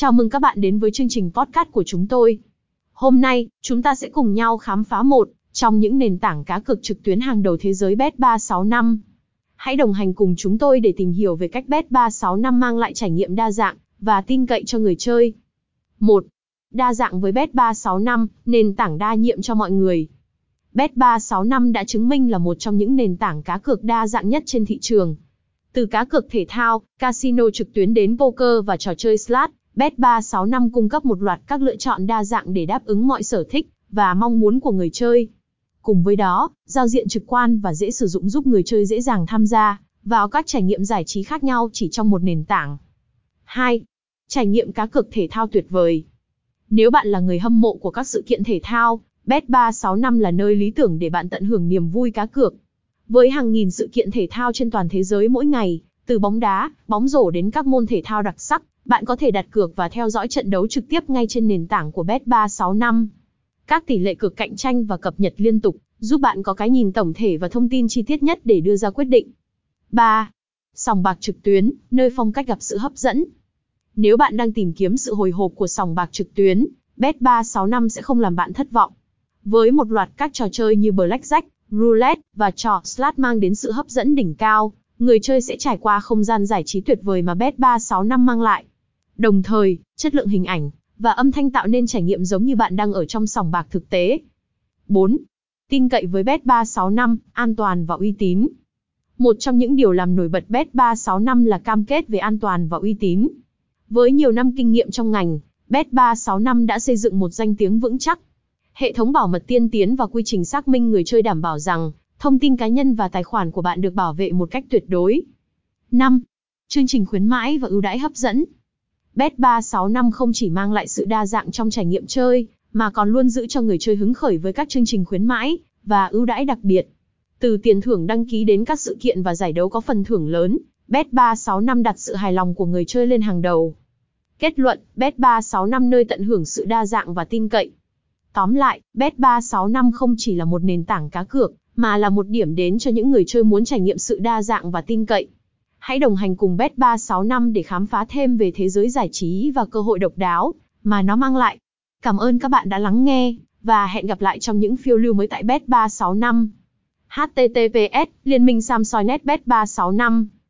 Chào mừng các bạn đến với chương trình podcast của chúng tôi. Hôm nay, chúng ta sẽ cùng nhau khám phá một trong những nền tảng cá cược trực tuyến hàng đầu thế giới Bet365. Hãy đồng hành cùng chúng tôi để tìm hiểu về cách Bet365 mang lại trải nghiệm đa dạng và tin cậy cho người chơi. 1. Đa dạng với Bet365, nền tảng đa nhiệm cho mọi người. Bet365 đã chứng minh là một trong những nền tảng cá cược đa dạng nhất trên thị trường. Từ cá cược thể thao, casino trực tuyến đến poker và trò chơi slot, Bet365 cung cấp một loạt các lựa chọn đa dạng để đáp ứng mọi sở thích và mong muốn của người chơi. Cùng với đó, giao diện trực quan và dễ sử dụng giúp người chơi dễ dàng tham gia vào các trải nghiệm giải trí khác nhau chỉ trong một nền tảng. 2. Trải nghiệm cá cược thể thao tuyệt vời. Nếu bạn là người hâm mộ của các sự kiện thể thao, Bet365 là nơi lý tưởng để bạn tận hưởng niềm vui cá cược. Với hàng nghìn sự kiện thể thao trên toàn thế giới mỗi ngày, từ bóng đá, bóng rổ đến các môn thể thao đặc sắc, bạn có thể đặt cược và theo dõi trận đấu trực tiếp ngay trên nền tảng của Bet365. Các tỷ lệ cược cạnh tranh và cập nhật liên tục, giúp bạn có cái nhìn tổng thể và thông tin chi tiết nhất để đưa ra quyết định. 3. Sòng bạc trực tuyến, nơi phong cách gặp sự hấp dẫn. Nếu bạn đang tìm kiếm sự hồi hộp của sòng bạc trực tuyến, Bet365 sẽ không làm bạn thất vọng. Với một loạt các trò chơi như Blackjack, Roulette và trò slot mang đến sự hấp dẫn đỉnh cao, người chơi sẽ trải qua không gian giải trí tuyệt vời mà Bet365 mang lại. Đồng thời, chất lượng hình ảnh và âm thanh tạo nên trải nghiệm giống như bạn đang ở trong sòng bạc thực tế. 4. Tin cậy với Bet365, an toàn và uy tín. Một trong những điều làm nổi bật Bet365 là cam kết về an toàn và uy tín. Với nhiều năm kinh nghiệm trong ngành, Bet365 đã xây dựng một danh tiếng vững chắc. Hệ thống bảo mật tiên tiến và quy trình xác minh người chơi đảm bảo rằng thông tin cá nhân và tài khoản của bạn được bảo vệ một cách tuyệt đối. 5. Chương trình khuyến mãi và ưu đãi hấp dẫn. Bet365 không chỉ mang lại sự đa dạng trong trải nghiệm chơi, mà còn luôn giữ cho người chơi hứng khởi với các chương trình khuyến mãi và ưu đãi đặc biệt. Từ tiền thưởng đăng ký đến các sự kiện và giải đấu có phần thưởng lớn, Bet365 đặt sự hài lòng của người chơi lên hàng đầu. Kết luận, Bet365 nơi tận hưởng sự đa dạng và tin cậy. Tóm lại, Bet365 không chỉ là một nền tảng cá cược, mà là một điểm đến cho những người chơi muốn trải nghiệm sự đa dạng và tin cậy. Hãy đồng hành cùng Bet365 để khám phá thêm về thế giới giải trí và cơ hội độc đáo mà nó mang lại. Cảm ơn các bạn đã lắng nghe, và hẹn gặp lại trong những phiêu lưu mới tại Bet365. https://liemingsamsoi.net Bet365